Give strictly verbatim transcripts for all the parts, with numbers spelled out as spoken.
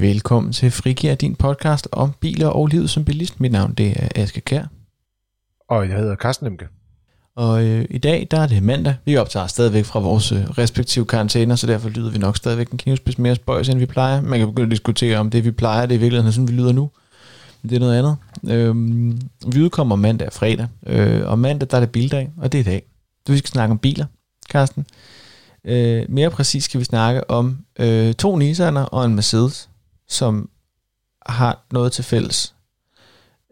Velkommen til Frikia, din podcast om biler og livet som bilist. Mit navn det er Aske Kær. Og jeg hedder Carsten Emke. Og øh, i dag der er det mandag. Vi optager stadigvæk fra vores øh, respektive karantæner, så derfor lyder vi nok stadigvæk en knivspids mere spøjs, end vi plejer. Man kan begynde at diskutere om det, vi plejer, det er i virkeligheden sådan, vi lyder nu. Men det er noget andet. Øh, vi udkommer mandag og fredag, øh, og mandag der er det bildag, og det er i dag. Så vi skal snakke om biler, Carsten. Øh, mere præcis skal vi snakke om øh, to Nissaner og en Mercedes, som har noget til fælles.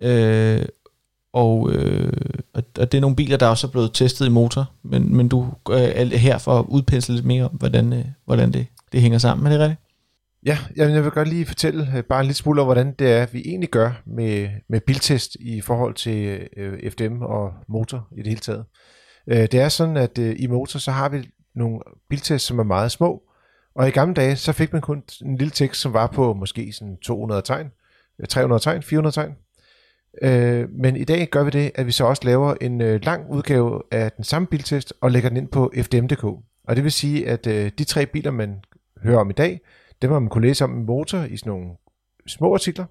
Øh, og, øh, og det er nogle biler, der også er blevet testet i motor, men, men du øh, er her for at udpensle lidt mere om, hvordan, øh, hvordan det, det hænger sammen. Er det rigtigt? Ja, jeg vil godt lige fortælle bare en lille smule om, hvordan det er, vi egentlig gør med, med biltest i forhold til øh, F D M og motor i det hele taget. Øh, det er sådan, at øh, i motor, så har vi nogle biltest, som er meget små. Og i gamle dage, så fik man kun en lille tekst, som var på måske sådan to hundrede tegn, tre hundrede tegn, fire hundrede tegn. Øh, men i dag gør vi det, at vi så også laver en øh, lang udgave af den samme biltest og lægger den ind på F D M punktum d k. Og det vil sige, at øh, de tre biler, man hører om i dag, dem har man kunne læse om i motor i sådan nogle små artikler.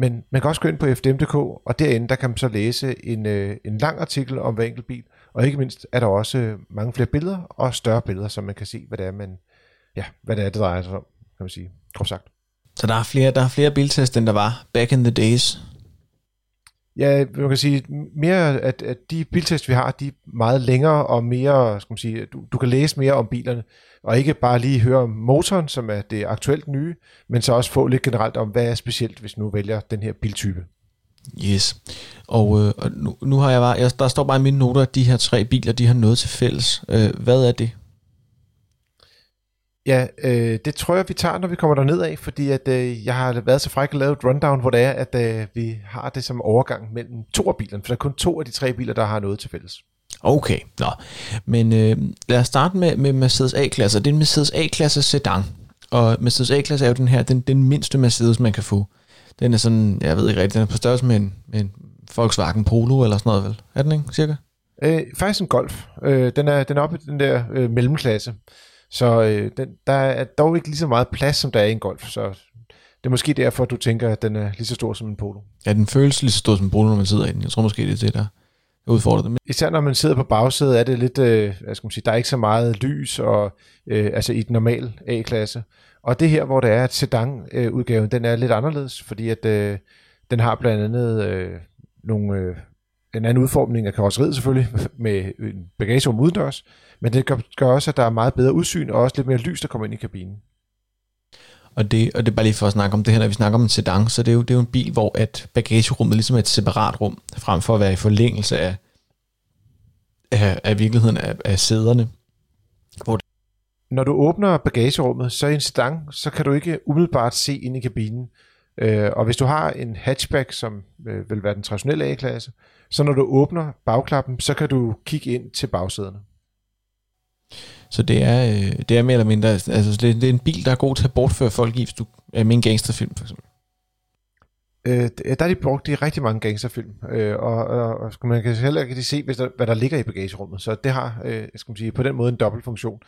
Men man kan også gå ind på F D M punktum d k, og derinde, der kan man så læse en, øh, en lang artikel om hver enkelt bil. Og ikke mindst er der også mange flere billeder og større billeder, så man kan se, hvad det er, man... Ja, hvad det er, det drejer sig om, kan man sige, groft sagt. Så der er flere, der er flere biltest, end der var back in the days? Ja, man kan sige, mere at, at de biltest, vi har, de er meget længere og mere, skal man sige, du, du kan læse mere om bilerne, og ikke bare lige høre om motoren, som er det aktuelt nye, men så også få lidt generelt om, hvad er specielt, hvis nu vælger den her biltype. Yes, og, øh, og nu, nu har jeg bare, jeg, der står bare i mine noter, at de her tre biler, de har noget til fælles. Øh, hvad er det? Ja, øh, det tror jeg, vi tager, når vi kommer derned af, fordi at, øh, jeg har været så fræk at lave et rundown, hvor det er, at øh, vi har det som overgang mellem to af bilerne, for der er kun to af de tre biler, der har noget til fælles. Okay, nå. Men øh, lad os starte med, med Mercedes A-klasse. Det er en Mercedes A-klasse sedan, og Mercedes A-klasse er jo den her, den, den mindste Mercedes, man kan få. Den er sådan, jeg ved ikke rigtigt, den er på størrelse med en, med en Volkswagen Polo eller sådan noget, vel? Er den ikke, cirka? Øh, faktisk en Golf. Øh, den, er, den er oppe i den der øh, mellemklasse. Så øh, den, der er dog ikke lige så meget plads, som der er i en Golf. Så det er måske derfor, at du tænker, at den er lige så stor som en Polo. Ja, den føles lige så stor som en Polo, når man sidder i den. Jeg tror måske, det er det, der udfordrer det. Især når man sidder på bagsædet, er det lidt, øh, hvad skal man sige, der er ikke så meget lys, og, øh, altså i den normale A-klasse. Og det her, hvor det er, at sedan-udgaven, den er lidt anderledes, fordi at øh, den har blandt andet øh, nogle... Øh, en anden udformning af karrosseriet selvfølgelig, med en bagagerum udendørs, men det gør, gør også, at der er meget bedre udsyn, og også lidt mere lys, der kommer ind i kabinen. Og det, og det er bare lige for at snakke om det her, når vi snakker om en sedan, så det er jo, det er jo en bil, hvor at bagagerummet ligesom er et separat rum, frem for at være i forlængelse af, af, af virkeligheden af, af sæderne. Hvor det... Når du åbner bagagerummet, så i en sedan, så kan du ikke umiddelbart se ind i kabinen. Øh, og hvis du har en hatchback, som øh, vil være den traditionelle A-klasse, så når du åbner bagklappen, så kan du kigge ind til bagsæderne. Så det er, øh, det er mere eller mindre, altså det, det er en bil, der er god til at bortføre folk i, hvis du er med en gangsterfilm for eksempel. Øh, der er de brugt i rigtig mange gangsterfilm, øh, og, og, og man kan heller ikke se, hvis der, hvad der ligger i bagagerummet, så det har øh, skal man sige, på den måde en dobbelt funktion.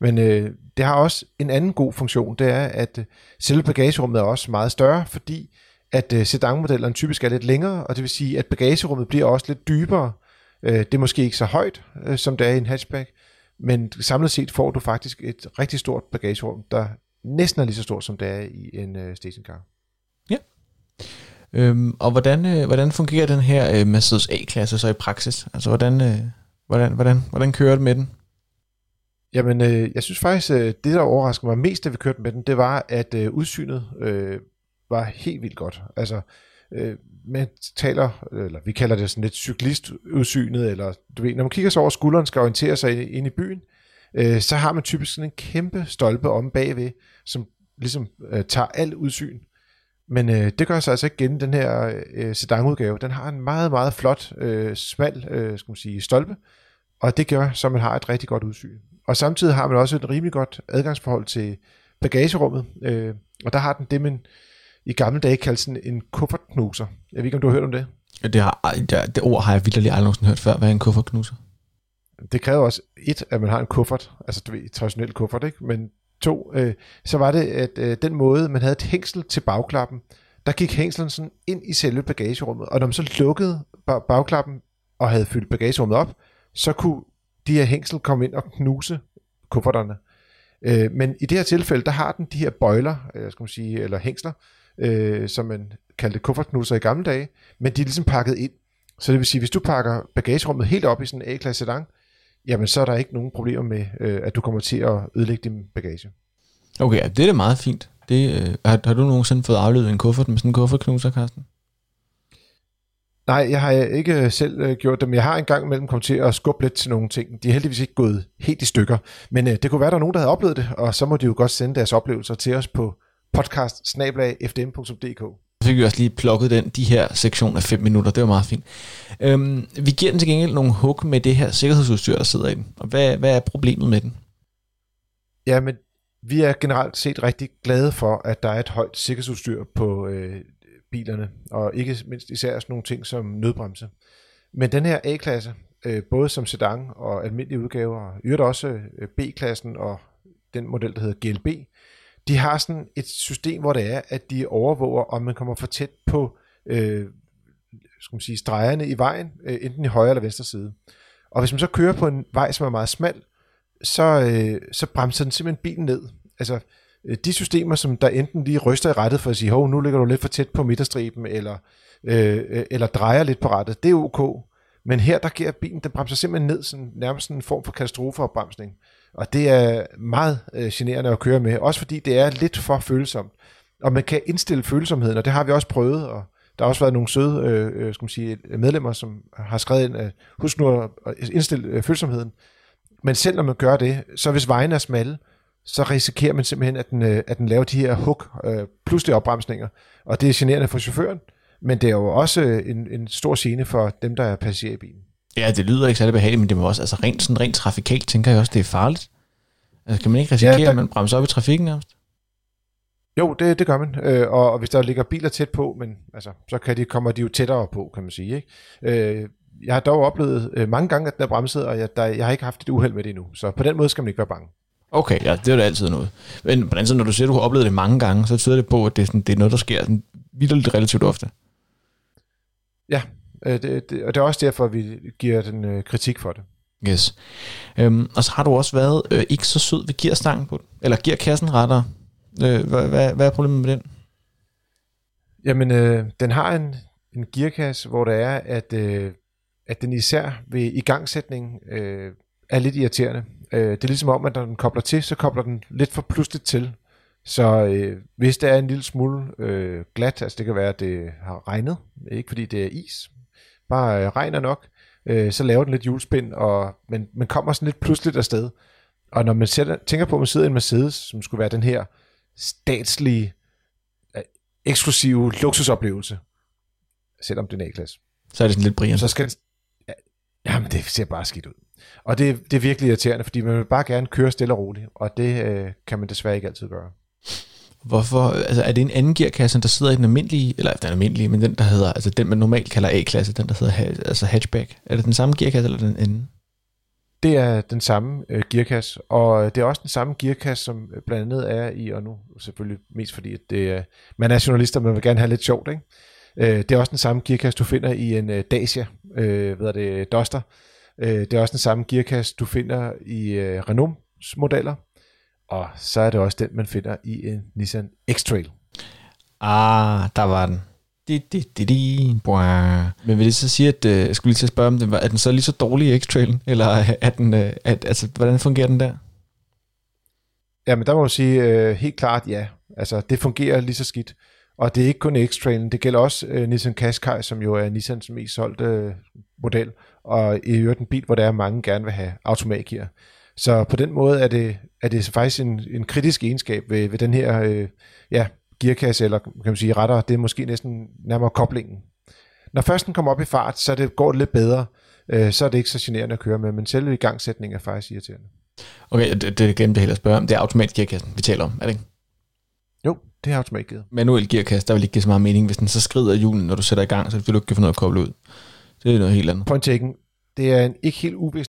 Men øh, det har også en anden god funktion, det er, at øh, selve bagagerummet er også meget større, fordi at øh, sedanmodellerne typisk er lidt længere, og det vil sige, at bagagerummet bliver også lidt dybere. Øh, det er måske ikke så højt, øh, som det er i en hatchback, men samlet set får du faktisk et rigtig stort bagagerum, der næsten er lige så stort, som det er i en øh, stationcar. Ja. Øhm, og hvordan, øh, hvordan fungerer den her øh, Mercedes A-klasse så i praksis? Altså, hvordan, øh, hvordan, hvordan, hvordan kører det med den? Jamen, øh, jeg synes faktisk, øh, det der overraskede mig mest, da vi kørte med den, det var, at øh, udsynet øh, var helt vildt godt. Altså, øh, man taler, eller vi kalder det sådan lidt cyklistudsynet, eller du ved, når man kigger sig over skulderen, skal orientere sig ind i byen, øh, så har man typisk sådan en kæmpe stolpe om bagved, som ligesom øh, tager alt udsyn. Men øh, det gør sig altså ikke gennem den her øh, sedanudgave. Den har en meget, meget flot, øh, smal, øh, skal man sige, stolpe, og det gør, så man har et rigtig godt udsyn. Og samtidig har man også et rimelig godt adgangsforhold til bagagerummet. Øh, og der har den det, man i gamle dage kaldte sådan en kuffertknuser. Jeg ved ikke, om du har hørt om det? Ja, det, har, det, det ord har jeg vitterligt aldrig nogensinde hørt før. Hvad er en kuffertknuser? Det kræver også et, at man har en kuffert. Altså, du ved, traditionel kuffert, ikke? Men to, øh, så var det, at øh, den måde, man havde et hængsel til bagklappen, der gik hængslen sådan ind i selve bagagerummet, og når man så lukkede bagklappen og havde fyldt bagagerummet op, så kunne de her hængsel komme ind og knuse kufferterne. Øh, men i det her tilfælde, der har den de her bøjler, eller, skal man sige, eller hængsler, øh, som man kaldte kuffertknuser i gamle dage, men de er ligesom pakket ind. Så det vil sige, hvis du pakker bagagerummet helt op i sådan en A-klasse sedan, jamen så er der ikke nogen problemer med, øh, at du kommer til at ødelægge din bagage. Okay, det er da meget fint. Det, øh, har, har du nogensinde fået aflevet en kuffert med sådan en kuffertknuser, Carsten? Nej, jeg har ikke selv øh, gjort det, men jeg har engang imellem kommet til at skubbe lidt til nogle ting. De er heldigvis ikke gået helt i stykker, men øh, det kunne være, der er nogen, der havde oplevet det, og så må de jo godt sende deres oplevelser til os på podcast bindestreg f d m punktum d k. Så fik vi også lige plukket den, de her sektion af fem minutter, det var meget fint. Øhm, vi giver den til gengæld nogle hug med det her sikkerhedsudstyr, der sidder i den. Og hvad, hvad er problemet med den? Jamen, vi er generelt set rigtig glade for, at der er et højt sikkerhedsudstyr på øh, bilerne, og ikke mindst især sådan nogle ting som nødbremse. Men den her A-klasse, øh, både som sedan og almindelige udgaver, og i øvrigt også øh, B-klassen og den model, der hedder G L B, de har sådan et system, hvor det er, at de overvåger, om man kommer for tæt på øh, skal man sige, stregerne i vejen, øh, enten i højre eller venstre side. Og hvis man så kører på en vej, som er meget smal, så, øh, så bremser den simpelthen bilen ned. Altså øh, de systemer, som der enten lige ryster i rattet for at sige, hov, nu ligger du lidt for tæt på midterstriben, eller, øh, eller drejer lidt på rattet, det er ok. Men her, der giver bilen, den bremser simpelthen ned, sådan, nærmest en form for katastrofeopbremsning. Og det er meget øh, generende at køre med, også fordi det er lidt for følsomt. Og man kan indstille følsomheden, og det har vi også prøvet, og der har også været nogle søde øh, skal man sige, medlemmer, som har skrevet ind, at husk nu at indstille øh, følsomheden. Men selv når man gør det, så hvis vejen er smalle, så risikerer man simpelthen, at den, øh, at den laver de her hug, øh, pludselige opbremsninger. Og det er generende for chaufføren, men det er jo også en, en stor scene for dem, der er passagerer i bilen. Ja, det lyder ikke særlig behageligt, men det må også, altså rent, sådan rent trafikalt, tænker jeg også, det er farligt. Altså kan man ikke risikere, ja, der... at man bremser op i trafikken nærmest? Jo, det, det gør man, øh, og, og hvis der ligger biler tæt på, men altså, så kan de, kommer de jo tættere på, kan man sige, ikke? Øh, jeg har dog oplevet øh, mange gange, at den er bremset, og jeg, der, jeg har ikke haft et uheld med det endnu, så på den måde skal man ikke være bange. Okay, ja, det er jo da altid noget. Men på den side, når du siger, at du har oplevet det mange gange, så tyder det på, at det er, sådan, det er noget, der sker sådan, vildt relativt ofte. Ja, Det, det, og det er også derfor, at vi giver den øh, kritik for det. Yes. Øhm, og så har du også været øh, ikke så sød ved gearstangen på den, eller gearkassen rettere. Øh, hvad, hvad, hvad er problemet med den? Jamen, øh, den har en, en gearkasse, hvor der er, at, øh, at den især ved igangsætning øh, er lidt irriterende. Øh, det er ligesom om, at når den kobler til, så kobler den lidt for pludseligt til. Så øh, hvis der er en lille smule øh, glat, altså det kan være, at det har regnet, ikke fordi det er is, bare øh, regner nok, øh, så laver den lidt hjulspind, og man, man kommer sådan lidt pludseligt afsted. Og når man sætter, tænker på, at man sidder i en Mercedes, som skulle være den her statslige, øh, eksklusive luksusoplevelse, selvom det er en A-klasse. Så er det sådan lidt brien. Så skal den, ja, jamen det ser bare skidt ud. Og det, det er virkelig irriterende, fordi man vil bare gerne køre stille og roligt, og det øh, kan man desværre ikke altid gøre. Hvorfor? Altså er det en anden gearkasse, der sidder i den almindelige, eller den almindelige, men den der hedder, altså den man normalt kalder A-klasse, den der hedder altså hatchback. Er det den samme gearkasse eller den anden? Det er den samme øh, gearkasse, og det er også den samme gearkasse, som blandt andet er i, og nu selvfølgelig mest fordi, at det er, man er journalister, man vil gerne have lidt sjovt, ikke? Øh, det er også den samme gearkasse, du finder i en øh, Dacia, øh, hvad er det, Duster. Øh, det er også den samme gearkasse, du finder i øh, Renaults modeller. Og så er det også den, man finder i en Nissan X-Trail. Ah, der var den. Di, di, di, di. Men vil det så sige, at jeg skulle lige til at spørge om den, er den så lige så dårlig i X-Trailen? Eller er den, at, altså, hvordan fungerer den der? Jamen der må jeg sige uh, helt klart ja. Altså det fungerer lige så skidt. Og det er ikke kun X-Trailen, det gælder også uh, Nissan Qashqai, som jo er Nissans mest solgte uh, model. Og i øvrigt en bil, hvor der er mange gerne vil have automatgear. Så på den måde er det, er det faktisk en, en kritisk egenskab ved, ved den her øh, ja, gearkasse, eller kan man sige rettere, det er måske næsten nærmere koblingen. Når først den kommer op i fart, så det går det lidt bedre, øh, så er det ikke så generende at køre med, men selve igangsætningen er faktisk irriterende. Okay, det, det glemte jeg helt at spørge om. Det er automatgearkassen, vi taler om, er det ikke? Jo, det er automatgear. Manuel gearkasse, der vil ikke give så meget mening, hvis den så skrider i hjulen, når du sætter i gang, så vil du ikke få noget at koble ud. Det er noget helt andet. Point taken. Det er en ikke helt ubevidst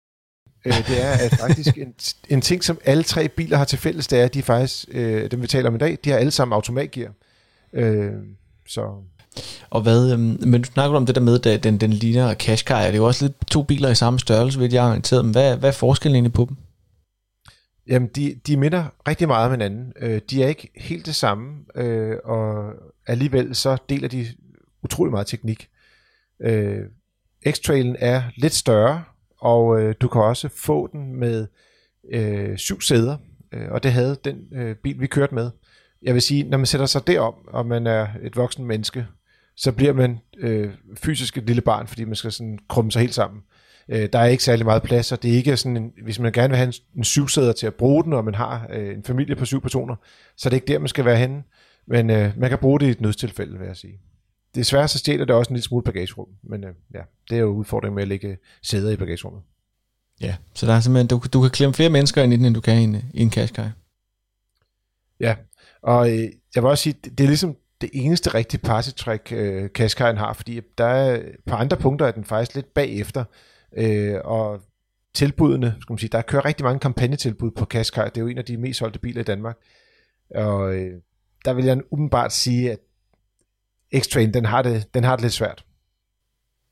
øh, det er at faktisk en, en ting, som alle tre biler har til fælles, det er, at de faktisk, øh, dem vi taler om i dag, de har alle sammen automatgear. Øh, så... Og hvad, øh, men du snakker om det der med, at den, den ligner Qashqai, det er jo også lidt to biler i samme størrelse, ved jeg har orienteret dem. Hvad, hvad er forskellen egentlig på dem? Jamen, de, de minder rigtig meget om hinanden. Øh, de er ikke helt det samme, øh, og alligevel så deler de utrolig meget teknik. Øh, X-Trailen er lidt større, og øh, du kan også få den med øh, syv sæder, øh, og det havde den øh, bil, vi kørte med. Jeg vil sige, når man sætter sig derom, og man er et voksen menneske, så bliver man øh, fysisk et lille barn, fordi man skal sådan krumme sig helt sammen. Øh, der er ikke særlig meget plads, og det er ikke sådan, en, hvis man gerne vil have en, en syvsæder til at bruge den, og man har øh, en familie på syv personer, så er det ikke der, man skal være henne. Men øh, man kan bruge det i et nødstilfælde, vil jeg sige. Desværre så stjæler det også en lille smule bagagerum, men øh, ja, det er jo udfordringen med at lægge sæder i bagagerummet. Ja, så der er simpelthen, du, du kan klemme flere mennesker ind i den, end du kan i en, i en Qashqai. Ja, og øh, jeg vil også sige, det, det er ligesom det eneste rigtige passetræk, øh, Qashqai'en har, fordi der er på andre punkter, at den faktisk lidt bagefter, øh, og tilbudene, skal man sige, der kører rigtig mange kampagnetilbud på Qashqai, det er jo en af de mest solgte biler i Danmark, og øh, der vil jeg umiddelbart sige, at X-Trail, den har det, den har det lidt svært.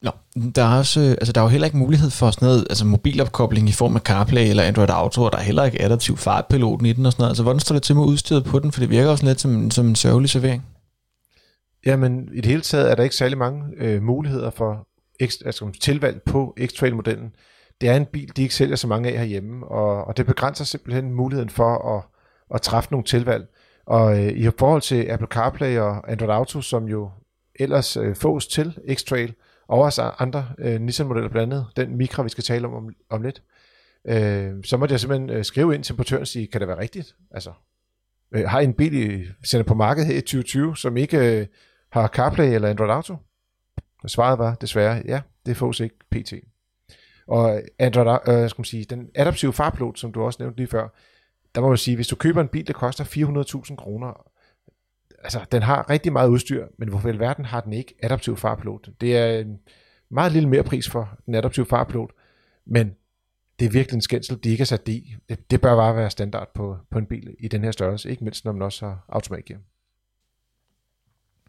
Nå, der er også, altså der er jo heller ikke mulighed for sådan noget, altså mobilopkobling i form af CarPlay eller Android Auto, og der er heller ikke adaptiv fartpiloten i den og sådan noget. Altså hvordan står det til med udstyret på den, for det virker også lidt som, som en sørgelig servering? Jamen i det hele taget er der ikke særlig mange øh, muligheder for X, altså, tilvalg på X-Trail-modellen. Det er en bil, de ikke sælger så mange af herhjemme, og, og det begrænser simpelthen muligheden for at, at træffe nogle tilvalg. Og øh, i forhold til Apple CarPlay og Android Auto, som jo ellers øh, fås til X-Trail, og også andre øh, Nissan-modeller blandt andet, den Micra, vi skal tale om, om, om lidt, øh, så måtte jeg simpelthen øh, skrive ind til importøren og sige, kan det være rigtigt? Altså, øh, har I en bil, I sender på markedet her i tyve tyve, som ikke øh, har CarPlay eller Android Auto? Og svaret var desværre, ja, det fås ikke P T. Og Android, øh, skal man sige, den adaptive fartpilot, som du også nævnte lige før, der må man sige, hvis du køber en bil, der koster fire hundrede tusind kroner, altså den har rigtig meget udstyr, men hvorfor i verden har den ikke adaptiv fartpilot? Det er en meget lille mere pris for den adaptive fartpilot, men det er virkelig en skændsel, de ikke har sat det i. Det, det bør bare være standard på, på en bil i den her størrelse, ikke mindst når man også har automatgear.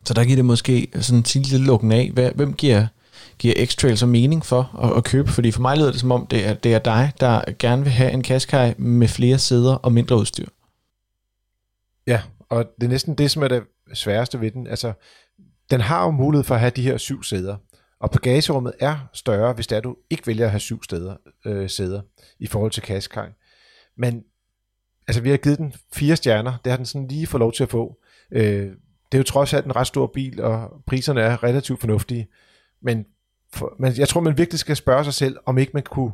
Så der giver det måske sådan en tidlig lukken af, hvem giver... giver X-Trail så mening for at, at købe, fordi for mig lyder det som om, det er, det er dig, der gerne vil have en Qashqai med flere sæder og mindre udstyr. Ja, og det er næsten det, som er det sværeste ved den. Altså, den har jo mulighed for at have de her syv sæder, og bagagerummet er større, hvis det er, du ikke vælger at have syv steder, øh, sæder i forhold til Qashqai. Men altså, vi har givet den fire stjerner, det har den sådan lige fået lov til at få. Øh, det er jo trods alt en ret stor bil, og priserne er relativt fornuftige, men For, man, jeg tror, man virkelig skal spørge sig selv, om ikke man kunne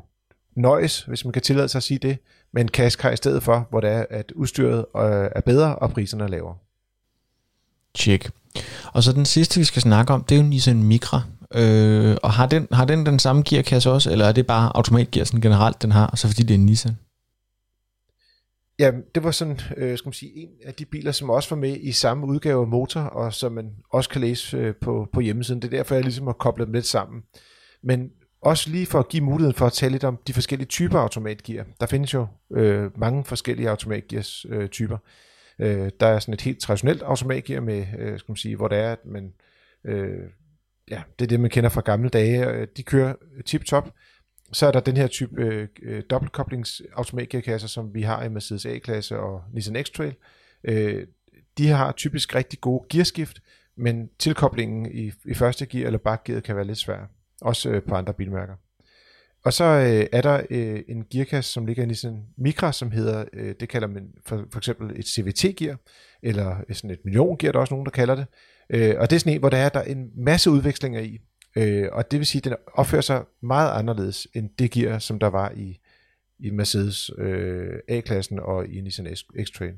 nøjes, hvis man kan tillade sig at sige det, med en Qashqai i stedet for, hvor det er, at udstyret øh, er bedre, og priserne er lavere. Tjek. Og så den sidste, vi skal snakke om, det er jo Nissan Micra. Øh, og har den, har den den samme gearkasse også, eller er det bare automatgear sådan generelt, den har, så fordi det er Nissan? Ja, det var sådan, øh, skal man sige, en af de biler, som også var med i samme udgave af Motor, og som man også kan læse øh, på, på hjemmesiden. Det er derfor, jeg ligesom har koblet dem lidt sammen. Men også lige for at give muligheden for at tale lidt om de forskellige typer automatgear. Der findes jo øh, mange forskellige automatgears øh, typer. Øh, der er sådan et helt traditionelt automatgear med, øh, skal man sige, hvor det er, at man, øh, ja, det er det, man kender fra gamle dage. De kører tip-top. Så er der den her type øh, øh, dobbeltkoblingsautomatgearkasser, som vi har i Mercedes A-klasse og Nissan X-Trail. Øh, de har typisk rigtig gode gearskift, men tilkoblingen i, i første gear eller bakgearet kan være lidt svær, også øh, på andre bilmærker. Og så øh, er der øh, en gearkasse, som ligger i Nissan Micra, som hedder, øh, det kalder man for, for eksempel et C V T-gear, eller sådan et milliongear, der er også nogen, der kalder det. Øh, og det er sådan en, hvor der er, der er en masse udvekslinger i. Øh, og det vil sige, at den opfører sig meget anderledes end det gear, som der var i, i Mercedes øh, A-klassen og i Nissan X-Trail.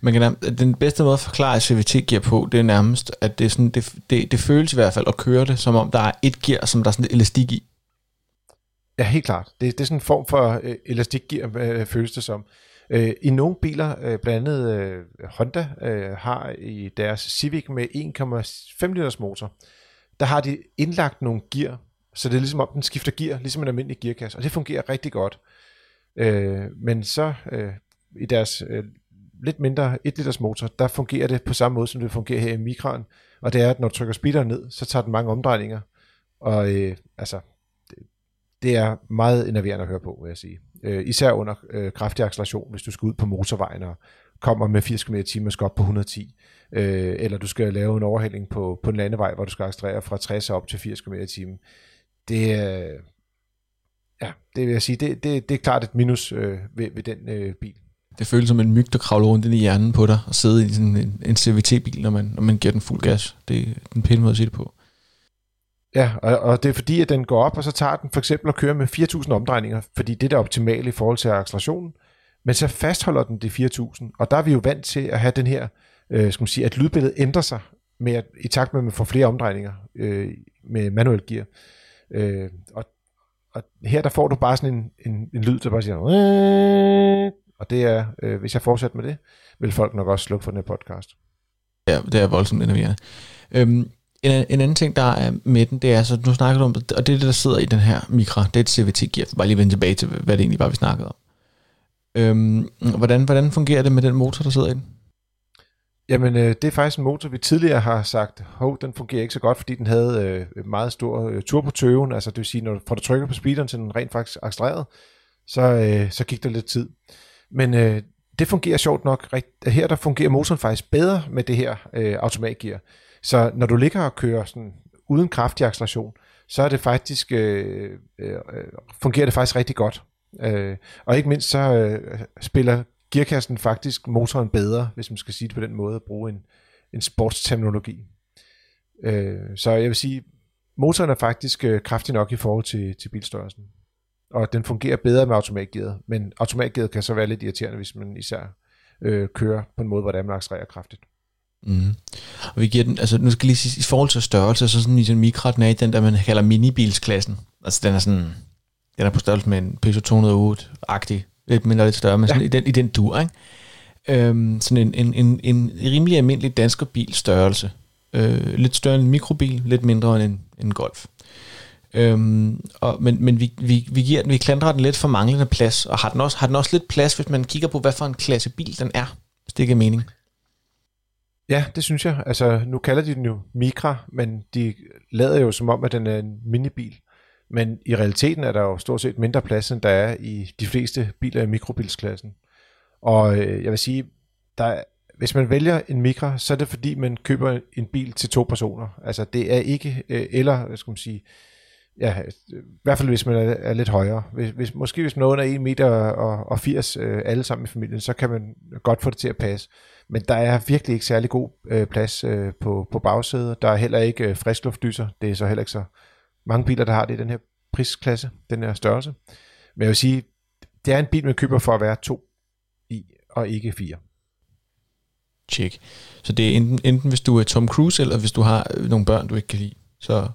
Man kan nærmest, den bedste måde at forklare C V T-gear på, det er nærmest, at det, er sådan, det, det, det føles i hvert fald at køre det, som om der er et gear, som der er sådan et elastik i. Ja, helt klart. Det, det er sådan en form for øh, elastikgear, øh, føles det som. Øh, I nogle biler, øh, blandt andet øh, Honda, øh, har i deres Civic med en komma fem liters motor, der har de indlagt nogle gear, så det er ligesom om den skifter gear, ligesom en almindelig gearkasse, og det fungerer rigtig godt. Øh, men så øh, i deres øh, lidt mindre et liters motor, der fungerer det på samme måde, som det fungerer her i Micraen. Og det er, at når du trykker speederen ned, så tager den mange omdrejninger. Og øh, altså, det, det er meget enerverende at høre på, vil jeg sige. Øh, især under øh, kraftig acceleration, hvis du skal ud på motorvejen og kommer med firs kilometer i timen og skal op på et hundrede og ti. Øh, eller du skal lave en overhældning på, på en landevej, hvor du skal accelerere fra tres op til firs kilometer i timen. Det er... Øh, Ja, det vil jeg sige, det, det, det er klart et minus øh, ved, ved den øh, bil. Det føles som en myg, der kravler rundt ind i hjernen på dig, og sidder i sådan en, en C V T-bil, når man, når man giver den fuld gas. Det er den pæne måde at sige det på. Ja, og, og det er fordi, at den går op, og så tager den for eksempel at køre med fire tusind omdrejninger, fordi det er det optimale i forhold til accelerationen, men så fastholder den de fire tusind, og der er vi jo vant til at have den her, øh, skal man sige, at lydbilledet ændrer sig med at, i takt med, at man får flere omdrejninger øh, med manuel gear. Øh, og Og her der får du bare sådan en, en, en lyd, der bare siger, og det er, øh, hvis jeg fortsætter med det, vil folk nok også slukke for den her podcast. Ja, det er voldsomt enerverende. Øhm, en, en anden ting, der er med den, det er, så nu snakker du om, og det er det, der sidder i den her Micra, det er et C V T-gear, bare lige vende tilbage til, hvad det egentlig var, vi snakkede om. Øhm, hvordan, hvordan fungerer det med den motor, der sidder i den? Jamen, øh, det er faktisk en motor, vi tidligere har sagt, hov, den fungerer ikke så godt, fordi den havde øh, meget stor øh, turbotøven, altså det vil sige, når du, fra du trykker på speederen, til den rent faktisk accelererede, så, øh, så gik der lidt tid. Men øh, det fungerer sjovt nok, rigt- her der fungerer motoren faktisk bedre med det her øh, automatgear. Så når du ligger og kører sådan, uden kraftig acceleration, så er det faktisk, øh, øh, fungerer det faktisk rigtig godt. Øh, og ikke mindst så øh, spiller gearkassen faktisk motoren bedre, hvis man skal sige det på den måde, at bruge en, en sportsteknologi. Øh, så jeg vil sige, motoren er faktisk øh, kraftig nok i forhold til, til bilstørrelsen. Og den fungerer bedre med automatgearet, men automatgearet kan så være lidt irriterende, hvis man især øh, kører på en måde, hvor man accelererer kraftigt. Mm. Og vi giver den, altså nu skal lige sige, i forhold til størrelse, så sådan i den Micra, den er i den, der man kalder minibilsklassen. Altså den er sådan, den er på størrelse med en Peugeot to nul otte-agtig. Lidt mindre, lidt større, men sådan ja. i den, i den dur, ikke? Øhm, sådan en, en, en, en rimelig almindelig danskerbil størrelse. Øh, lidt større end en mikrobil, lidt mindre end en, en Golf. Øhm, og, men men vi, vi, vi, giver den, vi klandrer den lidt for manglende plads, og har den, også, har den også lidt plads, hvis man kigger på, hvad for en klasse bil den er, hvis det ikke er mening. Ja, det synes jeg. Altså, nu kalder de den jo Micra, men de lader jo som om, at den er en minibil. Men i realiteten er der jo stort set mindre plads, end der er i de fleste biler i mikrobilsklassen. Og jeg vil sige, der er, hvis man vælger en Micra, så er det fordi, man køber en bil til to personer. Altså det er ikke, eller hvad skal man sige, ja, i hvert fald hvis man er lidt højere. Hvis, hvis, måske hvis man er under en meter og firs alle sammen i familien, så kan man godt få det til at passe. Men der er virkelig ikke særlig god plads på, på bagsædet. Der er heller ikke friskluftdyser. Det er så heller ikke så mange biler, der har det i den her prisklasse, den her størrelse. Men jeg vil sige, det er en bil, man køber for at være to i, og ikke fire. Tjek. Så det er enten, enten hvis du er Tom Cruise, eller hvis du har nogle børn, du ikke kan lide. Så...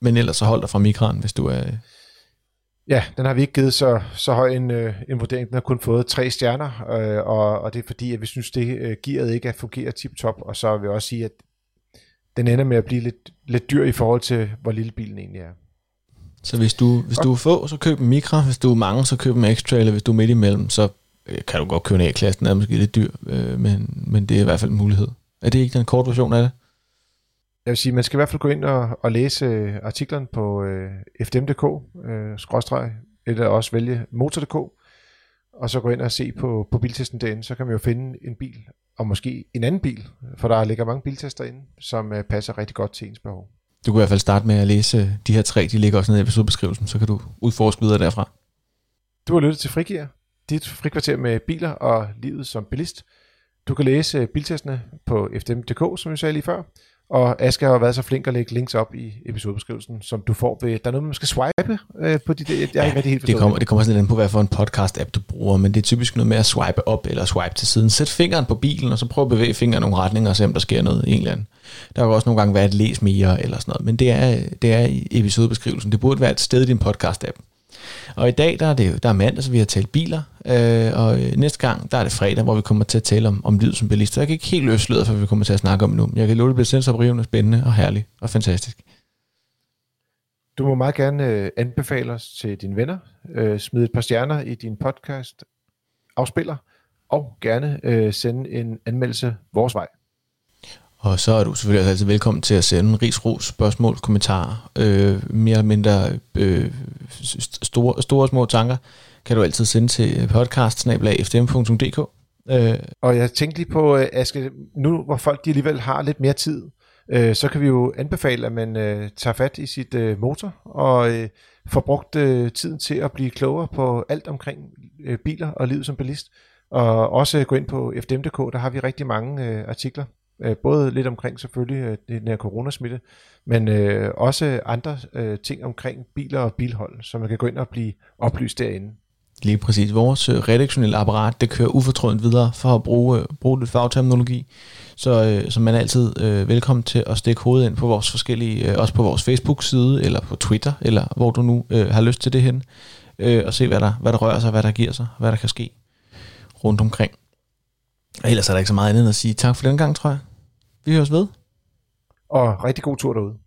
Men ellers så hold dig fra Micraen, hvis du er... Ja, den har vi ikke givet så, så høj en, en vurdering. Den har kun fået tre stjerner, øh, og, og det er fordi, at vi synes, det øh, gearet ikke at fungere tip-top. Og så vil jeg også sige, at den ender med at blive lidt, lidt dyr i forhold til, hvor lille bilen egentlig er. Så hvis du, hvis du er få, så køb en Micra. Hvis du er mange, så køb en X-Trail. Hvis du er midt imellem, så kan du godt købe en A-klasse. Den er måske lidt dyr, øh, men, men det er i hvert fald en mulighed. Er det ikke den korte version af det? Jeg vil sige, man skal i hvert fald gå ind og, og læse artiklerne på øh, F D M punktum d k, øh, skråstreg, eller også vælge motor punktum d k, og så gå ind og se på, på biltesten derinde. Så kan man jo finde en bil, og måske en anden bil, for der ligger mange biltester inde, som øh, passer rigtig godt til ens behov. Du kan i hvert fald starte med at læse de her tre, de ligger også nede i episodebeskrivelsen, så kan du udforske videre derfra. Du har lyttet til Frikia, dit frikvarter med biler og livet som bilist. Du kan læse biltestene på F D M punktum d k, som jeg sagde lige før, og Aske har været så flink at lægge links op i episodebeskrivelsen, som du får ved... Der er noget, man skal swipe øh, på de... Jeg ja, ikke helt det kommer, det kommer sådan lidt på, hvad for en podcast-app du bruger, men det er typisk noget med at swipe op eller swipe til siden. Sæt fingeren på bilen, og så prøv at bevæge fingeren i nogle retninger, og se om der sker noget i en eller anden. Der kan også nogle gange være et læs mere eller sådan noget, men det er, det er i episodebeskrivelsen. Det burde være et sted i din podcast-app. Og i dag, der er, det, der er mandag, så vi har talt biler, øh, og næste gang, der er det fredag, hvor vi kommer til at tale om, om livet som bilist. Så jeg kan ikke helt løslede, for vi kommer til at snakke om nu, men jeg kan love, det bliver sensoprivende, spændende og herligt og fantastisk. Du må meget gerne øh, anbefale os til dine venner, øh, smid et par stjerner i din podcast afspiller, og gerne øh, sende en anmeldelse vores vej. Og så er du selvfølgelig altid velkommen til at sende ris, ros, spørgsmål, kommentarer, øh, mere eller mindre øh, store, store små tanker, kan du altid sende til podcast snabel-a f d m punktum d k. øh. Og jeg tænkte lige på, Aske, nu hvor folk de alligevel har lidt mere tid, øh, så kan vi jo anbefale, at man øh, tager fat i sit øh, motor og øh, får brugt øh, tiden til at blive klogere på alt omkring øh, biler og livet som bilist. Og også gå ind på F D M punktum d k, der har vi rigtig mange øh, artikler. Både lidt omkring selvfølgelig den her coronasmitte, men øh, også andre øh, ting omkring biler og bilhold, så man kan gå ind og blive oplyst derinde. Lige præcis. Vores redaktionelle apparat, det kører ufortrødent videre for at bruge, bruge lidt fagterminologi, så, øh, så man er altid øh, velkommen til at stikke hovedet ind på vores forskellige, øh, også på vores Facebook-side, eller på Twitter, eller hvor du nu øh, har lyst til det hen, øh, og se hvad der, hvad der rører sig, hvad der giver sig, hvad der kan ske rundt omkring. Og ellers er der ikke så meget andet end at sige tak for den gang, tror jeg. Vi høres ved. Og rigtig god tur derude.